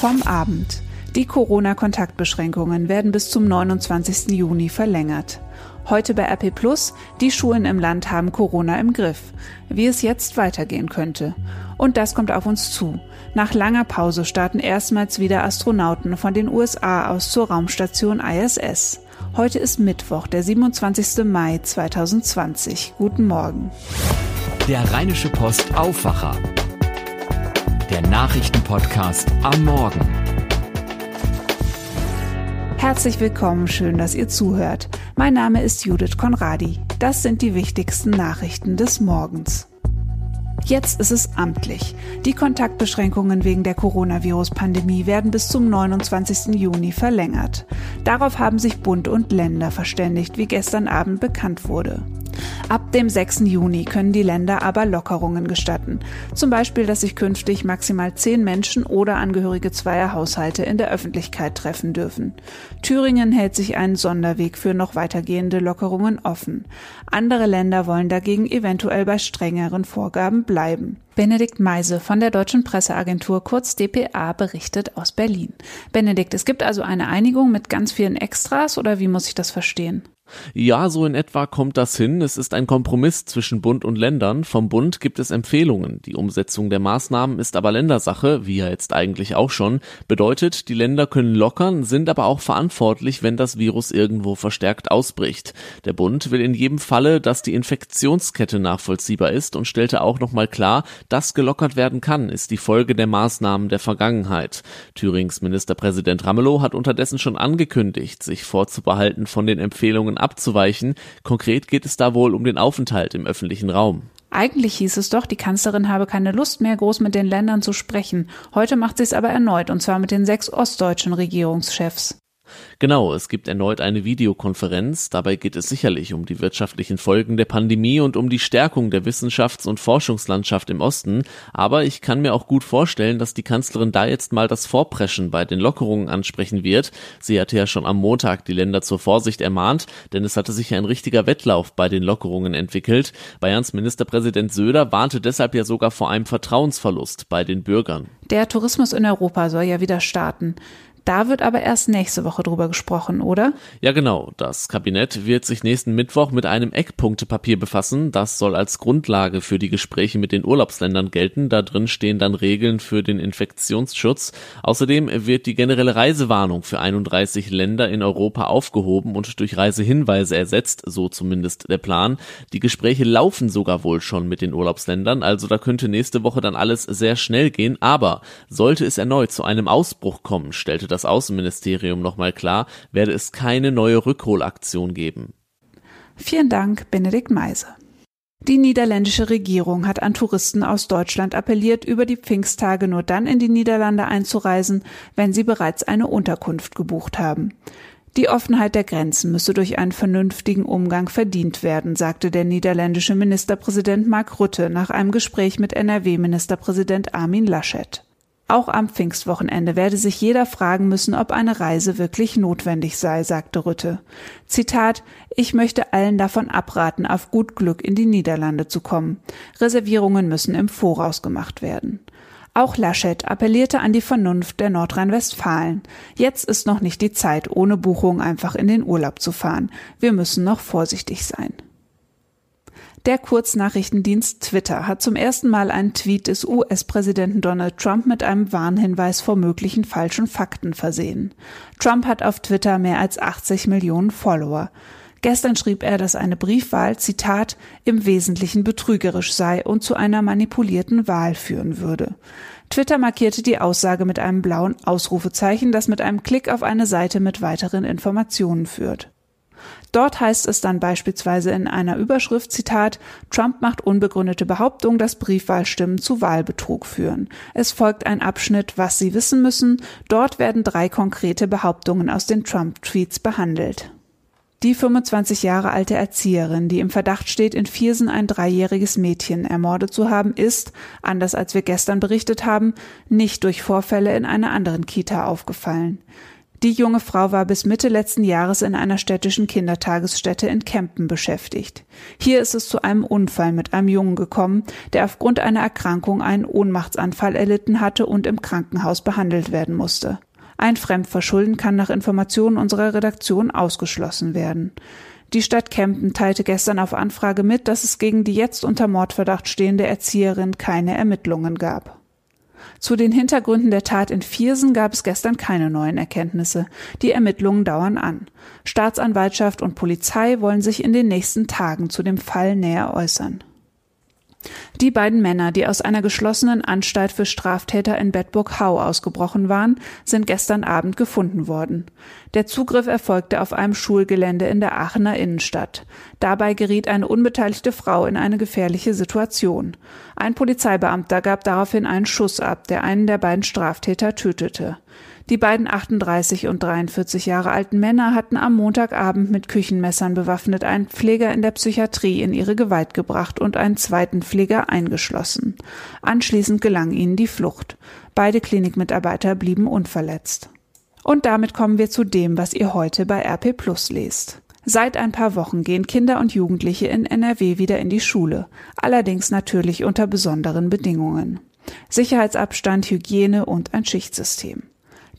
Vom Abend. Die Corona-Kontaktbeschränkungen werden bis zum 29. Juni verlängert. Heute bei RP+, die Schulen im Land haben Corona im Griff. Wie es jetzt weitergehen könnte. Und das kommt auf uns zu. Nach langer Pause starten erstmals wieder Astronauten von den USA aus zur Raumstation ISS. Heute ist Mittwoch, der 27. Mai 2020. Guten Morgen. Der Rheinische Post Aufwacher. Der Nachrichtenpodcast am Morgen. Herzlich willkommen, schön, dass ihr zuhört. Mein Name ist Judith Konradi. Das sind die wichtigsten Nachrichten des Morgens. Jetzt ist es amtlich. Die Kontaktbeschränkungen wegen der Coronavirus-Pandemie werden bis zum 29. Juni verlängert. Darauf haben sich Bund und Länder verständigt, wie gestern Abend bekannt wurde. Ab dem 6. Juni können die Länder aber Lockerungen gestatten. Zum Beispiel, dass sich künftig maximal 10 Menschen oder Angehörige zweier Haushalte in der Öffentlichkeit treffen dürfen. Thüringen hält sich einen Sonderweg für noch weitergehende Lockerungen offen. Andere Länder wollen dagegen eventuell bei strengeren Vorgaben bleiben. Benedikt Meise von der Deutschen Presseagentur, kurz DPA, berichtet aus Berlin. Benedikt, es gibt also eine Einigung mit ganz vielen Extras, oder wie muss ich das verstehen? Ja, so in etwa kommt das hin. Es ist ein Kompromiss zwischen Bund und Ländern. Vom Bund gibt es Empfehlungen. Die Umsetzung der Maßnahmen ist aber Ländersache, wie ja jetzt eigentlich auch schon. Bedeutet, die Länder können lockern, sind aber auch verantwortlich, wenn das Virus irgendwo verstärkt ausbricht. Der Bund will in jedem Falle, dass die Infektionskette nachvollziehbar ist und stellte auch nochmal klar, dass gelockert werden kann, ist die Folge der Maßnahmen der Vergangenheit. Thürings Ministerpräsident Ramelow hat unterdessen schon angekündigt, sich vorzubehalten, von den Empfehlungen abzuweichen. Konkret geht es da wohl um den Aufenthalt im öffentlichen Raum. Eigentlich hieß es doch, die Kanzlerin habe keine Lust mehr, groß mit den Ländern zu sprechen. Heute macht sie es aber erneut, und zwar mit den 6 ostdeutschen Regierungschefs. Genau, es gibt erneut eine Videokonferenz. Dabei geht es sicherlich um die wirtschaftlichen Folgen der Pandemie und um die Stärkung der Wissenschafts- und Forschungslandschaft im Osten. Aber ich kann mir auch gut vorstellen, dass die Kanzlerin da jetzt mal das Vorpreschen bei den Lockerungen ansprechen wird. Sie hatte ja schon am Montag die Länder zur Vorsicht ermahnt, denn es hatte sich ja ein richtiger Wettlauf bei den Lockerungen entwickelt. Bayerns Ministerpräsident Söder warnte deshalb ja sogar vor einem Vertrauensverlust bei den Bürgern. Der Tourismus in Europa soll ja wieder starten. Da wird aber erst nächste Woche drüber gesprochen, oder? Ja, genau. Das Kabinett wird sich nächsten Mittwoch mit einem Eckpunktepapier befassen. Das soll als Grundlage für die Gespräche mit den Urlaubsländern gelten. Da drin stehen dann Regeln für den Infektionsschutz. Außerdem wird die generelle Reisewarnung für 31 Länder in Europa aufgehoben und durch Reisehinweise ersetzt, so zumindest der Plan. Die Gespräche laufen sogar wohl schon mit den Urlaubsländern, also da könnte nächste Woche dann alles sehr schnell gehen. Aber sollte es erneut zu einem Ausbruch kommen, stellte das Außenministerium nochmal klar, werde es keine neue Rückholaktion geben. Vielen Dank, Benedikt Meise. Die niederländische Regierung hat an Touristen aus Deutschland appelliert, über die Pfingsttage nur dann in die Niederlande einzureisen, wenn sie bereits eine Unterkunft gebucht haben. Die Offenheit der Grenzen müsse durch einen vernünftigen Umgang verdient werden, sagte der niederländische Ministerpräsident Mark Rutte nach einem Gespräch mit NRW-Ministerpräsident Armin Laschet. Auch am Pfingstwochenende werde sich jeder fragen müssen, ob eine Reise wirklich notwendig sei, sagte Rutte. Zitat: Ich möchte allen davon abraten, auf gut Glück in die Niederlande zu kommen. Reservierungen müssen im Voraus gemacht werden. Auch Laschet appellierte an die Vernunft der Nordrhein-Westfalen. Jetzt ist noch nicht die Zeit, ohne Buchung einfach in den Urlaub zu fahren. Wir müssen noch vorsichtig sein. Der Kurznachrichtendienst Twitter hat zum ersten Mal einen Tweet des US-Präsidenten Donald Trump mit einem Warnhinweis vor möglichen falschen Fakten versehen. Trump hat auf Twitter mehr als 80 Millionen Follower. Gestern schrieb er, dass eine Briefwahl, Zitat, im Wesentlichen betrügerisch sei und zu einer manipulierten Wahl führen würde. Twitter markierte die Aussage mit einem blauen Ausrufezeichen, das mit einem Klick auf eine Seite mit weiteren Informationen führt. Dort heißt es dann beispielsweise in einer Überschrift, Zitat, Trump macht unbegründete Behauptung, dass Briefwahlstimmen zu Wahlbetrug führen. Es folgt ein Abschnitt, was Sie wissen müssen. Dort werden 3 konkrete Behauptungen aus den Trump-Tweets behandelt. Die 25 Jahre alte Erzieherin, die im Verdacht steht, in Viersen ein 3-jähriges Mädchen ermordet zu haben, ist, anders als wir gestern berichtet haben, nicht durch Vorfälle in einer anderen Kita aufgefallen. Die junge Frau war bis Mitte letzten Jahres in einer städtischen Kindertagesstätte in Kempen beschäftigt. Hier ist es zu einem Unfall mit einem Jungen gekommen, der aufgrund einer Erkrankung einen Ohnmachtsanfall erlitten hatte und im Krankenhaus behandelt werden musste. Ein Fremdverschulden kann nach Informationen unserer Redaktion ausgeschlossen werden. Die Stadt Kempen teilte gestern auf Anfrage mit, dass es gegen die jetzt unter Mordverdacht stehende Erzieherin keine Ermittlungen gab. Zu den Hintergründen der Tat in Viersen gab es gestern keine neuen Erkenntnisse. Die Ermittlungen dauern an. Staatsanwaltschaft und Polizei wollen sich in den nächsten Tagen zu dem Fall näher äußern. Die beiden Männer, die aus einer geschlossenen Anstalt für Straftäter in Bedburg-Hau ausgebrochen waren, sind gestern Abend gefunden worden. Der Zugriff erfolgte auf einem Schulgelände in der Aachener Innenstadt. Dabei geriet eine unbeteiligte Frau in eine gefährliche Situation. Ein Polizeibeamter gab daraufhin einen Schuss ab, der einen der beiden Straftäter tötete. Die beiden 38 und 43 Jahre alten Männer hatten am Montagabend mit Küchenmessern bewaffnet einen Pfleger in der Psychiatrie in ihre Gewalt gebracht und einen zweiten Pfleger eingeschlossen. Anschließend gelang ihnen die Flucht. Beide Klinikmitarbeiter blieben unverletzt. Und damit kommen wir zu dem, was ihr heute bei RP Plus lest. Seit ein paar Wochen gehen Kinder und Jugendliche in NRW wieder in die Schule, allerdings natürlich unter besonderen Bedingungen. Sicherheitsabstand, Hygiene und ein Schichtsystem.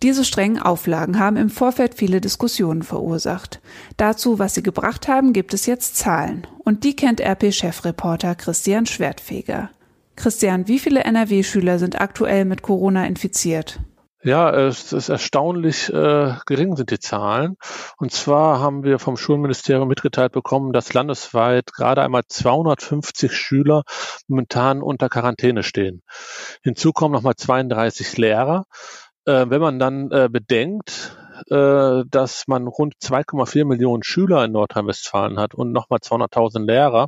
Diese strengen Auflagen haben im Vorfeld viele Diskussionen verursacht. Dazu, was sie gebracht haben, gibt es jetzt Zahlen. Und die kennt RP-Chefreporter Christian Schwertfeger. Christian, wie viele NRW-Schüler sind aktuell mit Corona infiziert? Ja, es ist erstaunlich gering sind die Zahlen. Und zwar haben wir vom Schulministerium mitgeteilt bekommen, dass landesweit gerade einmal 250 Schüler momentan unter Quarantäne stehen. Hinzu kommen nochmal 32 Lehrer. Wenn man dann bedenkt, dass man rund 2,4 Millionen Schüler in Nordrhein-Westfalen hat und nochmal 200.000 Lehrer,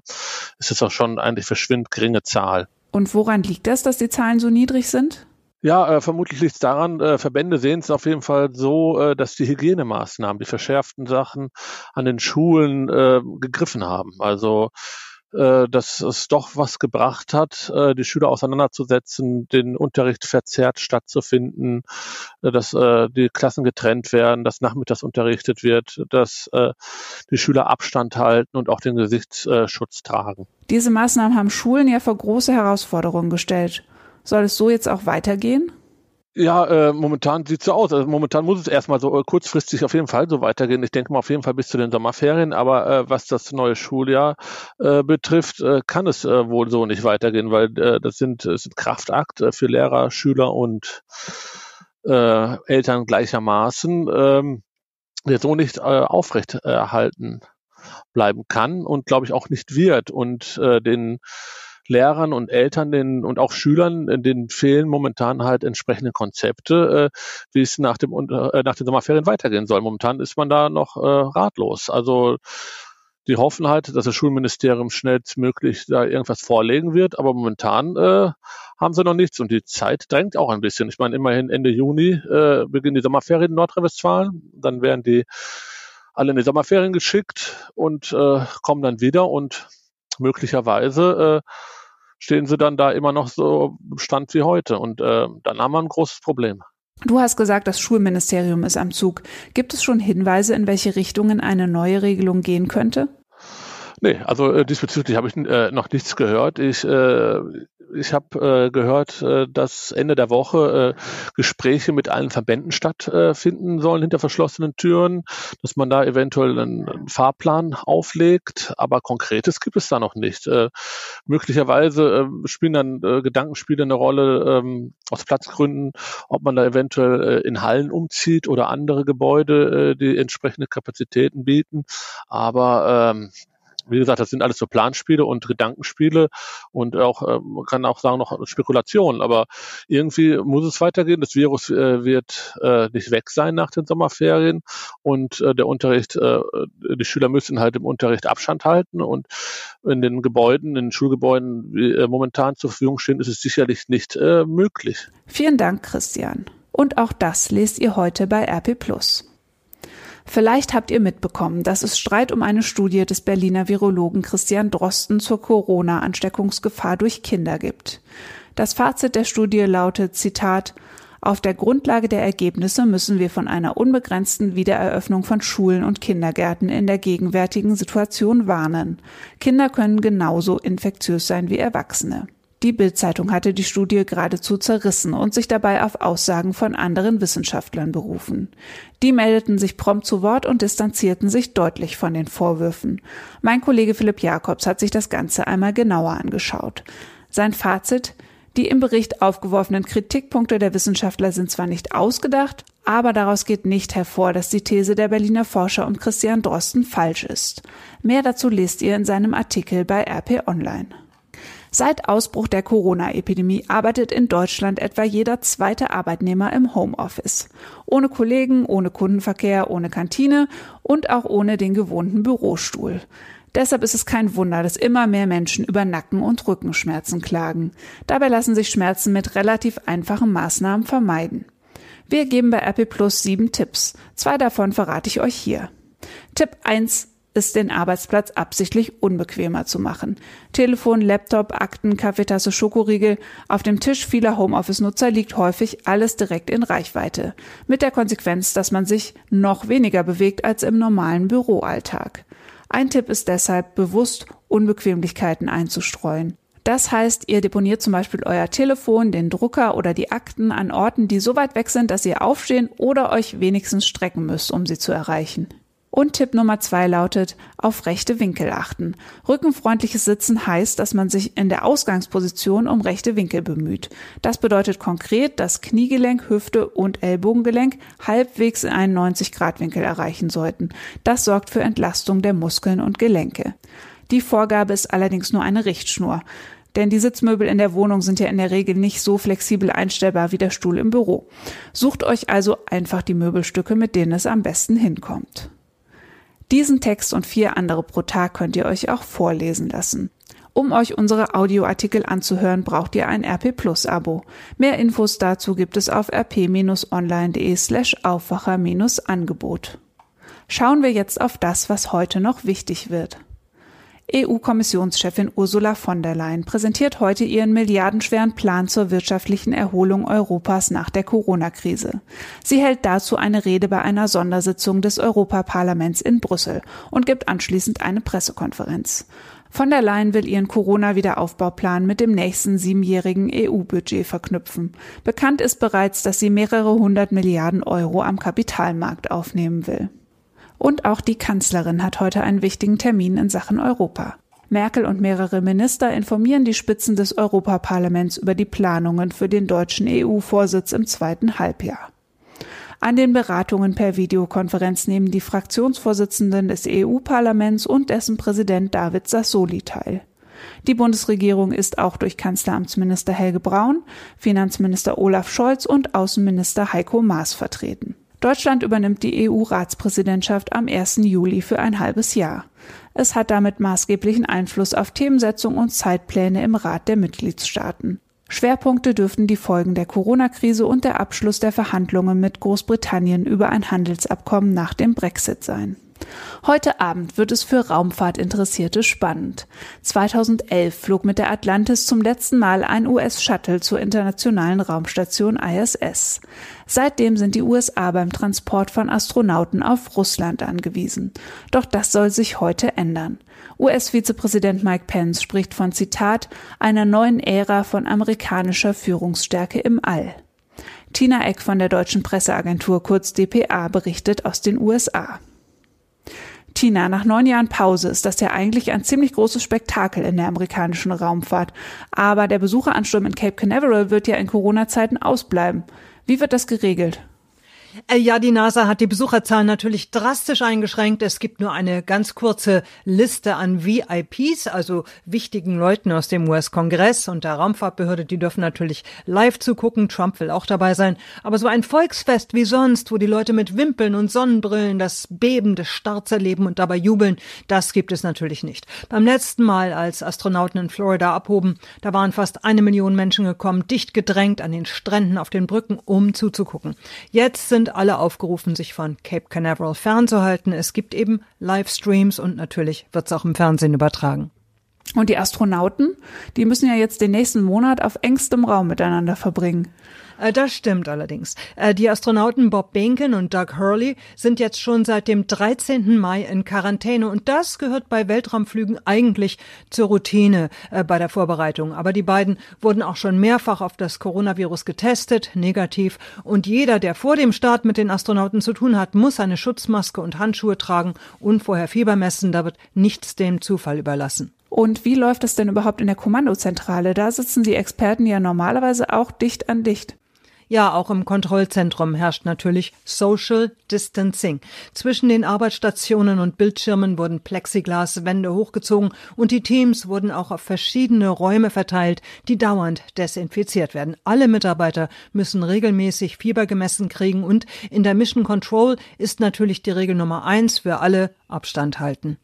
ist das auch schon eigentlich verschwindend geringe Zahl. Und woran liegt das, dass die Zahlen so niedrig sind? Ja, vermutlich liegt es daran, Verbände sehen es auf jeden Fall so, dass die Hygienemaßnahmen, die verschärften Sachen an den Schulen gegriffen haben. Also dass es doch was gebracht hat, die Schüler auseinanderzusetzen, den Unterricht verzerrt stattzufinden, dass die Klassen getrennt werden, dass nachmittags unterrichtet wird, dass die Schüler Abstand halten und auch den Gesichtsschutz tragen. Diese Maßnahmen haben Schulen ja vor große Herausforderungen gestellt. Soll es so jetzt auch weitergehen? Ja, momentan sieht's so aus. Also momentan muss es erstmal so kurzfristig auf jeden Fall so weitergehen. Ich denke mal auf jeden Fall bis zu den Sommerferien. Aber was das neue Schuljahr betrifft, kann es wohl so nicht weitergehen, weil das ist ein Kraftakt für Lehrer, Schüler und Eltern gleichermaßen, der so nicht aufrecht erhalten bleiben kann und glaube ich auch nicht wird. Und den Lehrern und Eltern und auch Schülern, denen fehlen momentan halt entsprechende Konzepte, wie es nach den Sommerferien weitergehen soll. Momentan ist man da noch ratlos. Also die hoffen halt, dass das Schulministerium schnellstmöglich da irgendwas vorlegen wird, aber momentan haben sie noch nichts und die Zeit drängt auch ein bisschen. Ich meine, immerhin Ende Juni beginnen die Sommerferien in Nordrhein-Westfalen, dann werden die alle in die Sommerferien geschickt und kommen dann wieder und möglicherweise stehen sie dann da immer noch so im Stand wie heute. Und dann haben wir ein großes Problem. Du hast gesagt, das Schulministerium ist am Zug. Gibt es schon Hinweise, in welche Richtungen eine neue Regelung gehen könnte? Nee, also diesbezüglich habe ich noch nichts gehört. Ich habe gehört, dass Ende der Woche Gespräche mit allen Verbänden stattfinden sollen hinter verschlossenen Türen, dass man da eventuell einen Fahrplan auflegt, aber Konkretes gibt es da noch nicht. Möglicherweise spielen dann Gedankenspiele eine Rolle aus Platzgründen, ob man da eventuell in Hallen umzieht oder andere Gebäude, die entsprechende Kapazitäten bieten, aber wie gesagt, das sind alles so Planspiele und Gedankenspiele und auch, man kann auch sagen, noch Spekulationen. Aber irgendwie muss es weitergehen. Das Virus wird nicht weg sein nach den Sommerferien und der Unterricht, die Schüler müssen halt im Unterricht Abstand halten und in den Gebäuden, in den Schulgebäuden, die momentan zur Verfügung stehen, ist es sicherlich nicht möglich. Vielen Dank, Christian. Und auch das lest ihr heute bei RP+. Vielleicht habt ihr mitbekommen, dass es Streit um eine Studie des Berliner Virologen Christian Drosten zur Corona-Ansteckungsgefahr durch Kinder gibt. Das Fazit der Studie lautet, Zitat, Auf der Grundlage der Ergebnisse müssen wir von einer unbegrenzten Wiedereröffnung von Schulen und Kindergärten in der gegenwärtigen Situation warnen. Kinder können genauso infektiös sein wie Erwachsene. Die Bild-Zeitung hatte die Studie geradezu zerrissen und sich dabei auf Aussagen von anderen Wissenschaftlern berufen. Die meldeten sich prompt zu Wort und distanzierten sich deutlich von den Vorwürfen. Mein Kollege Philipp Jakobs hat sich das Ganze einmal genauer angeschaut. Sein Fazit: Die im Bericht aufgeworfenen Kritikpunkte der Wissenschaftler sind zwar nicht ausgedacht, aber daraus geht nicht hervor, dass die These der Berliner Forscher um Christian Drosten falsch ist. Mehr dazu lest ihr in seinem Artikel bei RP Online. Seit Ausbruch der Corona-Epidemie arbeitet in Deutschland etwa jeder zweite Arbeitnehmer im Homeoffice. Ohne Kollegen, ohne Kundenverkehr, ohne Kantine und auch ohne den gewohnten Bürostuhl. Deshalb ist es kein Wunder, dass immer mehr Menschen über Nacken- und Rückenschmerzen klagen. Dabei lassen sich Schmerzen mit relativ einfachen Maßnahmen vermeiden. Wir geben bei RP Plus 7 Tipps. 2 davon verrate ich euch hier. Tipp 1 ist, den Arbeitsplatz absichtlich unbequemer zu machen. Telefon, Laptop, Akten, Kaffeetasse, Schokoriegel. Auf dem Tisch vieler Homeoffice-Nutzer liegt häufig alles direkt in Reichweite. Mit der Konsequenz, dass man sich noch weniger bewegt als im normalen Büroalltag. Ein Tipp ist deshalb, bewusst Unbequemlichkeiten einzustreuen. Das heißt, ihr deponiert zum Beispiel euer Telefon, den Drucker oder die Akten an Orten, die so weit weg sind, dass ihr aufstehen oder euch wenigstens strecken müsst, um sie zu erreichen. Und Tipp Nummer 2 lautet, auf rechte Winkel achten. Rückenfreundliches Sitzen heißt, dass man sich in der Ausgangsposition um rechte Winkel bemüht. Das bedeutet konkret, dass Kniegelenk, Hüfte und Ellbogengelenk halbwegs einen 90-Grad-Winkel erreichen sollten. Das sorgt für Entlastung der Muskeln und Gelenke. Die Vorgabe ist allerdings nur eine Richtschnur. Denn die Sitzmöbel in der Wohnung sind ja in der Regel nicht so flexibel einstellbar wie der Stuhl im Büro. Sucht euch also einfach die Möbelstücke, mit denen es am besten hinkommt. Diesen Text und 4 andere pro Tag könnt ihr euch auch vorlesen lassen. Um euch unsere Audioartikel anzuhören, braucht ihr ein RP Plus Abo. Mehr Infos dazu gibt es auf rp-online.de/Aufwacher-Angebot. Schauen wir jetzt auf das, was heute noch wichtig wird. EU-Kommissionschefin Ursula von der Leyen präsentiert heute ihren milliardenschweren Plan zur wirtschaftlichen Erholung Europas nach der Corona-Krise. Sie hält dazu eine Rede bei einer Sondersitzung des Europaparlaments in Brüssel und gibt anschließend eine Pressekonferenz. Von der Leyen will ihren Corona-Wiederaufbauplan mit dem nächsten 7-jährigen EU-Budget verknüpfen. Bekannt ist bereits, dass sie mehrere 100 Milliarden Euro am Kapitalmarkt aufnehmen will. Und auch die Kanzlerin hat heute einen wichtigen Termin in Sachen Europa. Merkel und mehrere Minister informieren die Spitzen des Europaparlaments über die Planungen für den deutschen EU-Vorsitz im 2. Halbjahr. An den Beratungen per Videokonferenz nehmen die Fraktionsvorsitzenden des EU-Parlaments und dessen Präsident David Sassoli teil. Die Bundesregierung ist auch durch Kanzleramtsminister Helge Braun, Finanzminister Olaf Scholz und Außenminister Heiko Maas vertreten. Deutschland übernimmt die EU-Ratspräsidentschaft am 1. Juli für ein halbes Jahr. Es hat damit maßgeblichen Einfluss auf Themensetzung und Zeitpläne im Rat der Mitgliedstaaten. Schwerpunkte dürften die Folgen der Corona-Krise und der Abschluss der Verhandlungen mit Großbritannien über ein Handelsabkommen nach dem Brexit sein. Heute Abend wird es für Raumfahrtinteressierte spannend. 2011 flog mit der Atlantis zum letzten Mal ein US-Shuttle zur internationalen Raumstation ISS. Seitdem sind die USA beim Transport von Astronauten auf Russland angewiesen. Doch das soll sich heute ändern. US-Vizepräsident Mike Pence spricht von, Zitat, einer neuen Ära von amerikanischer Führungsstärke im All. Tina Eck von der Deutschen Presseagentur, kurz DPA, berichtet aus den USA. Tina, nach 9 Jahren Pause ist das ja eigentlich ein ziemlich großes Spektakel in der amerikanischen Raumfahrt. Aber der Besucheransturm in Cape Canaveral wird ja in Corona-Zeiten ausbleiben. Wie wird das geregelt? Ja, die NASA hat die Besucherzahl natürlich drastisch eingeschränkt. Es gibt nur eine ganz kurze Liste an VIPs, also wichtigen Leuten aus dem US-Kongress und der Raumfahrtbehörde. Die dürfen natürlich live zugucken. Trump will auch dabei sein. Aber so ein Volksfest wie sonst, wo die Leute mit Wimpeln und Sonnenbrillen das Beben des Starts erleben und dabei jubeln, das gibt es natürlich nicht. Beim letzten Mal, als Astronauten in Florida abhoben, da waren fast 1 Million Menschen gekommen, dicht gedrängt an den Stränden, auf den Brücken, um zuzugucken. Jetzt sind alle aufgerufen, sich von Cape Canaveral fernzuhalten. Es gibt eben Livestreams und natürlich wird es auch im Fernsehen übertragen. Und die Astronauten, die müssen ja jetzt den nächsten Monat auf engstem Raum miteinander verbringen. Das stimmt allerdings. Die Astronauten Bob Behnken und Doug Hurley sind jetzt schon seit dem 13. Mai in Quarantäne. Und das gehört bei Weltraumflügen eigentlich zur Routine bei der Vorbereitung. Aber die beiden wurden auch schon mehrfach auf das Coronavirus getestet, negativ. Und jeder, der vor dem Start mit den Astronauten zu tun hat, muss eine Schutzmaske und Handschuhe tragen und vorher Fieber messen. Da wird nichts dem Zufall überlassen. Und wie läuft es denn überhaupt in der Kommandozentrale? Da sitzen die Experten ja normalerweise auch dicht an dicht. Ja, auch im Kontrollzentrum herrscht natürlich Social Distancing. Zwischen den Arbeitsstationen und Bildschirmen wurden Plexiglaswände hochgezogen und die Teams wurden auch auf verschiedene Räume verteilt, die dauernd desinfiziert werden. Alle Mitarbeiter müssen regelmäßig Fieber gemessen kriegen und in der Mission Control ist natürlich die Regel Nummer 1 für alle: Abstand halten.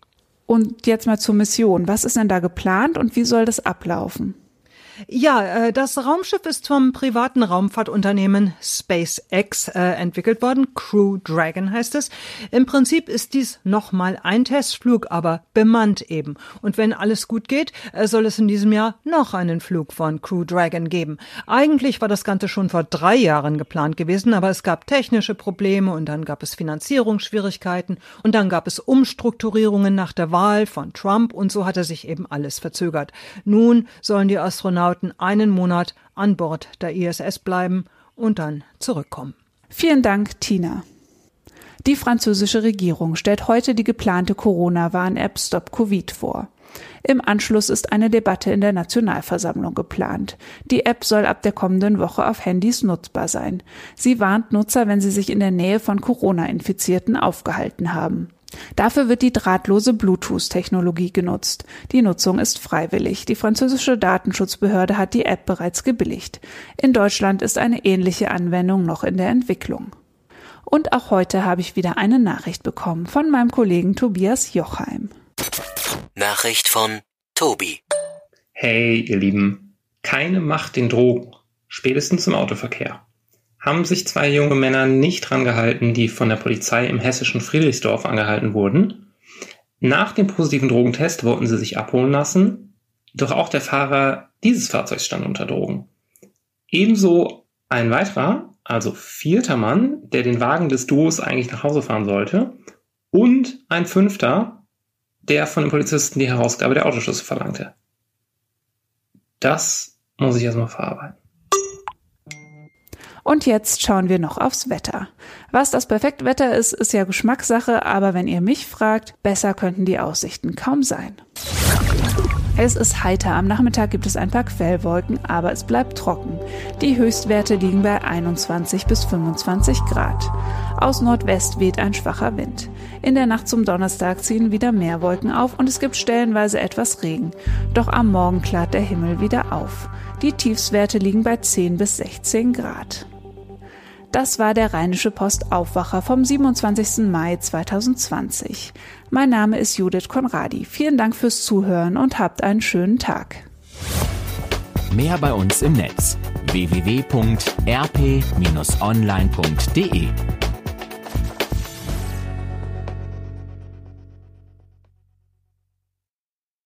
Und jetzt mal zur Mission. Was ist denn da geplant und wie soll das ablaufen? Ja, das Raumschiff ist vom privaten Raumfahrtunternehmen SpaceX entwickelt worden. Crew Dragon heißt es. Im Prinzip ist dies nochmal ein Testflug, aber bemannt eben. Und wenn alles gut geht, soll es in diesem Jahr noch einen Flug von Crew Dragon geben. Eigentlich war das Ganze schon vor 3 Jahren geplant gewesen, aber es gab technische Probleme und dann gab es Finanzierungsschwierigkeiten und dann gab es Umstrukturierungen nach der Wahl von Trump und so hatte sich eben alles verzögert. Nun sollen die Astronauten einen Monat an Bord der ISS bleiben und dann zurückkommen. Vielen Dank, Tina. Die französische Regierung stellt heute die geplante Corona-Warn-App Stop Covid vor. Im Anschluss ist eine Debatte in der Nationalversammlung geplant. Die App soll ab der kommenden Woche auf Handys nutzbar sein. Sie warnt Nutzer, wenn sie sich in der Nähe von Corona-Infizierten aufgehalten haben. Dafür wird die drahtlose Bluetooth-Technologie genutzt. Die Nutzung ist freiwillig. Die französische Datenschutzbehörde hat die App bereits gebilligt. In Deutschland ist eine ähnliche Anwendung noch in der Entwicklung. Und auch heute habe ich wieder eine Nachricht bekommen von meinem Kollegen Tobias Jochheim. Nachricht von Tobi. Hey, ihr Lieben. Keine Macht den Drogen. Spätestens im Autoverkehr. Haben sich 2 junge Männer nicht dran gehalten, die von der Polizei im hessischen Friedrichsdorf angehalten wurden. Nach dem positiven Drogentest wollten sie sich abholen lassen, doch auch der Fahrer dieses Fahrzeugs stand unter Drogen. Ebenso ein weiterer, also 4. Mann, der den Wagen des Duos eigentlich nach Hause fahren sollte, und ein 5., der von den Polizisten die Herausgabe der Autoschlüssel verlangte. Das muss ich erstmal verarbeiten. Und jetzt schauen wir noch aufs Wetter. Was das perfekte Wetter ist, ist ja Geschmackssache, aber wenn ihr mich fragt, besser könnten die Aussichten kaum sein. Es ist heiter, am Nachmittag gibt es ein paar Quellwolken, aber es bleibt trocken. Die Höchstwerte liegen bei 21 bis 25 Grad. Aus Nordwest weht ein schwacher Wind. In der Nacht zum Donnerstag ziehen wieder mehr Wolken auf und es gibt stellenweise etwas Regen. Doch am Morgen klart der Himmel wieder auf. Die Tiefstwerte liegen bei 10 bis 16 Grad. Das war der Rheinische Post Aufwacher vom 27. Mai 2020. Mein Name ist Judith Konradi. Vielen Dank fürs Zuhören und habt einen schönen Tag. Mehr bei uns im Netz: www.rp-online.de